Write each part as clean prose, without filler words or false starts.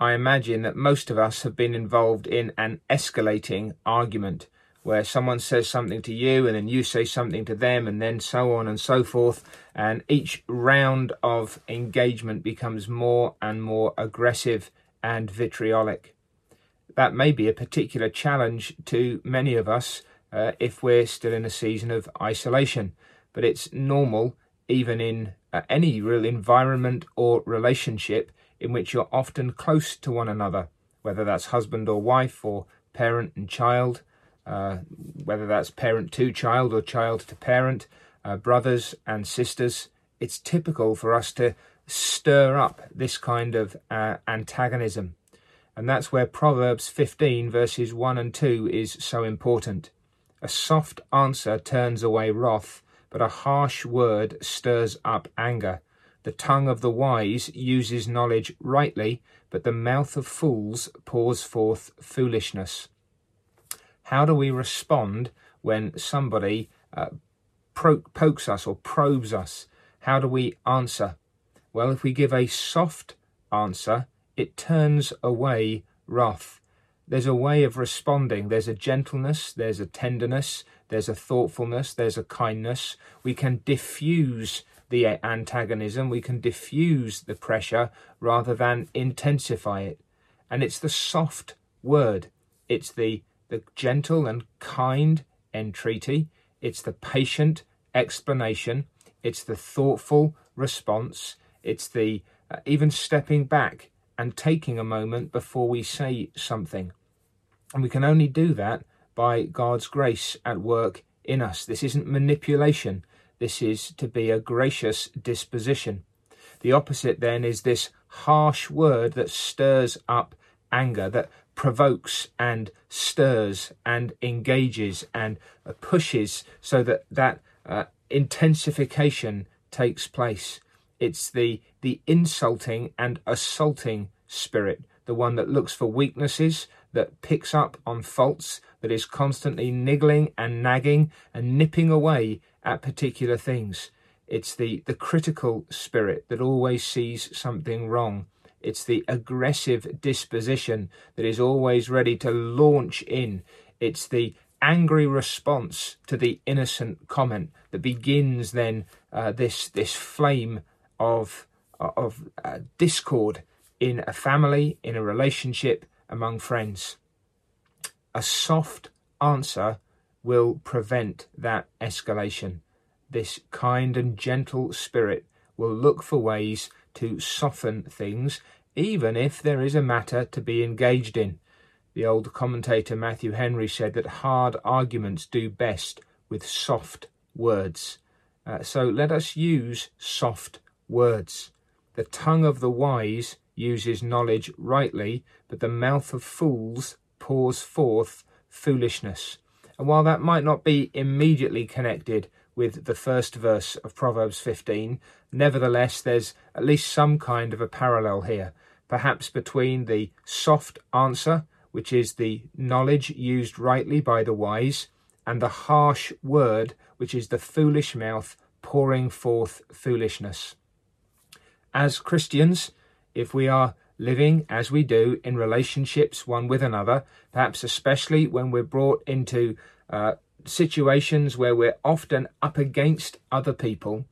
I imagine that most of us have been involved in an escalating argument where someone says something to you and then you say something to them and then so on and so forth. And each round of engagement becomes more and more aggressive and vitriolic. That may be a particular challenge to many of us if we're still in a season of isolation. But it's normal, even in any real environment or relationship in which you're often close to one another, whether that's husband or wife or parent and child, whether that's parent to child or child to parent, brothers and sisters. It's typical for us to stir up this kind of antagonism. And that's where Proverbs 15 verses 1 and 2 is so important. A soft answer turns away wrath, but a harsh word stirs up anger. The tongue of the wise uses knowledge rightly, but the mouth of fools pours forth foolishness. How do we respond when somebody pokes us or probes us? How do we answer? Well, if we give a soft answer, it turns away wrath. There's a way of responding. There's a gentleness, there's a tenderness, there's a thoughtfulness, there's a kindness. We can diffuse the antagonism, we can diffuse the pressure rather than intensify it. And it's the soft word. It's the gentle and kind entreaty. It's the patient explanation. It's the thoughtful response. It's the even stepping back and taking a moment before we say something. And we can only do that by God's grace at work in us. This isn't manipulation. This is to be a gracious disposition. The opposite then is this harsh word that stirs up anger, that provokes and stirs and engages and pushes so that intensification takes place. It's the insulting and assaulting spirit, the one that looks for weaknesses, that picks up on faults, that is constantly niggling and nagging and nipping away at particular things. It's the critical spirit that always sees something wrong. It's the aggressive disposition that is always ready to launch in. It's the angry response to the innocent comment that begins then this flame of discord in a family, in a relationship, among friends. A soft answer will prevent that escalation. This kind and gentle spirit will look for ways to soften things, even if there is a matter to be engaged in. The old commentator Matthew Henry said that hard arguments do best with soft words. So let us use soft words. The tongue of the wise uses knowledge rightly, but the mouth of fools pours forth foolishness. And while that might not be immediately connected with the first verse of Proverbs 15, nevertheless, there's at least some kind of a parallel here, perhaps between the soft answer, which is the knowledge used rightly by the wise, and the harsh word, which is the foolish mouth pouring forth foolishness. As Christians, if we are living as we do in relationships one with another, perhaps especially when we're brought into situations where we're often up against other people,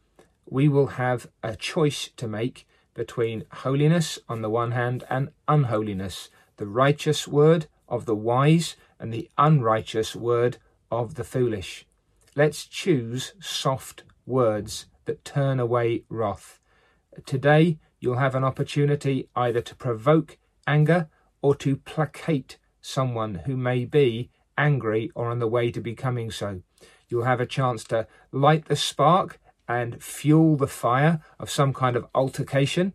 we will have a choice to make between holiness on the one hand and unholiness, the righteous word of the wise and the unrighteous word of the foolish. Let's choose soft words that turn away wrath. Today, you'll have an opportunity either to provoke anger or to placate someone who may be angry or on the way to becoming so. You'll have a chance to light the spark and fuel the fire of some kind of altercation,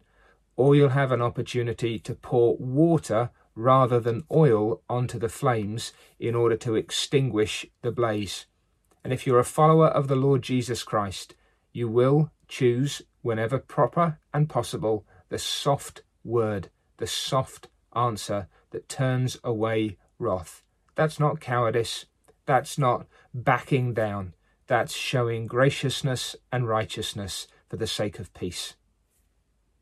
or you'll have an opportunity to pour water rather than oil onto the flames in order to extinguish the blaze. And if you're a follower of the Lord Jesus Christ, you will choose, whenever proper and possible, the soft word, the soft answer that turns away wrath. That's not cowardice. That's not backing down. That's showing graciousness and righteousness for the sake of peace.